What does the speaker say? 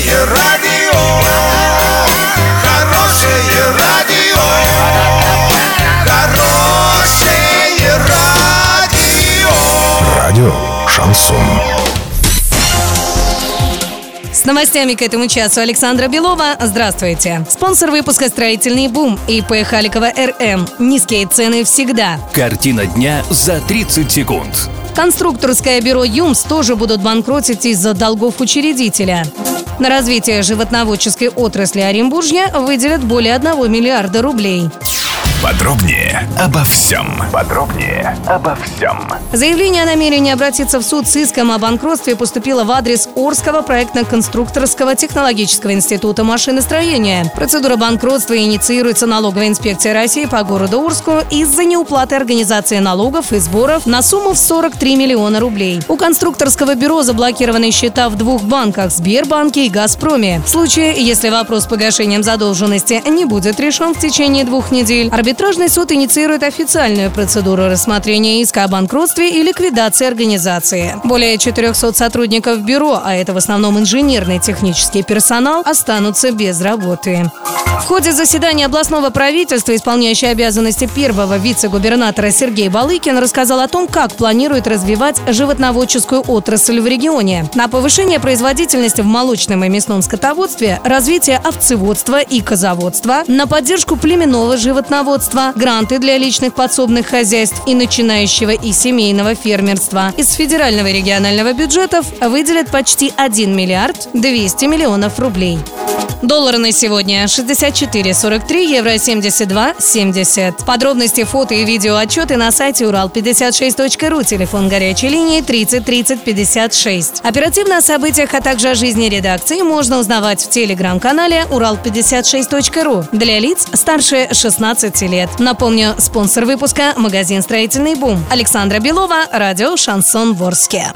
Хорошее радио, хорошее радио. Радио «Шансон». С новостями к этому часу Александра Белова. Здравствуйте. Спонсор выпуска «Строительный бум» ИП Халикова РМ. Низкие цены всегда. Картина дня за 30 секунд. Конструкторское бюро «Юмс» тоже будут банкротить из-за долгов учредителя. На развитие животноводческой отрасли Оренбуржья выделят более 1 миллиарда рублей. Подробнее обо всем. Заявление о намерении обратиться в суд с иском о банкротстве поступило в адрес Орского проектно-конструкторского технологического института машиностроения. Процедура банкротства инициируется налоговой инспекцией России по городу Орску из-за неуплаты организации налогов и сборов на сумму в 43 миллиона рублей. У конструкторского бюро заблокированы счета в 2 банках – Сбербанке и Газпроме. В случае, если вопрос с погашением задолженности не будет решен в течение 2 недель, Арбитражный суд инициирует официальную процедуру рассмотрения иска о банкротстве и ликвидации организации. Более 400 сотрудников бюро, а это в основном инженерный и технический персонал, останутся без работы. В ходе заседания областного правительства исполняющий обязанности первого вице-губернатора Сергей Балыкин рассказал о том, как планирует развивать животноводческую отрасль в регионе. На повышение производительности в молочном и мясном скотоводстве, развитие овцеводства и козоводства, на поддержку племенного животноводства, гранты для личных подсобных хозяйств и начинающего и семейного фермерства. Из федерального и регионального бюджетов выделят почти 1 миллиард 200 миллионов рублей. Доллары на сегодня 64,43, евро 72,70. Подробности, фото и видео отчеты на сайте Ural56.ru, телефон горячей линии 30 30 56. Оперативно о событиях, а также о жизни редакции можно узнавать в телеграм-канале Ural56.ru для лиц старше 16 лет. Напомню, спонсор выпуска – магазин «Строительный бум». Александра Белова, радио «Шансон» в Орске.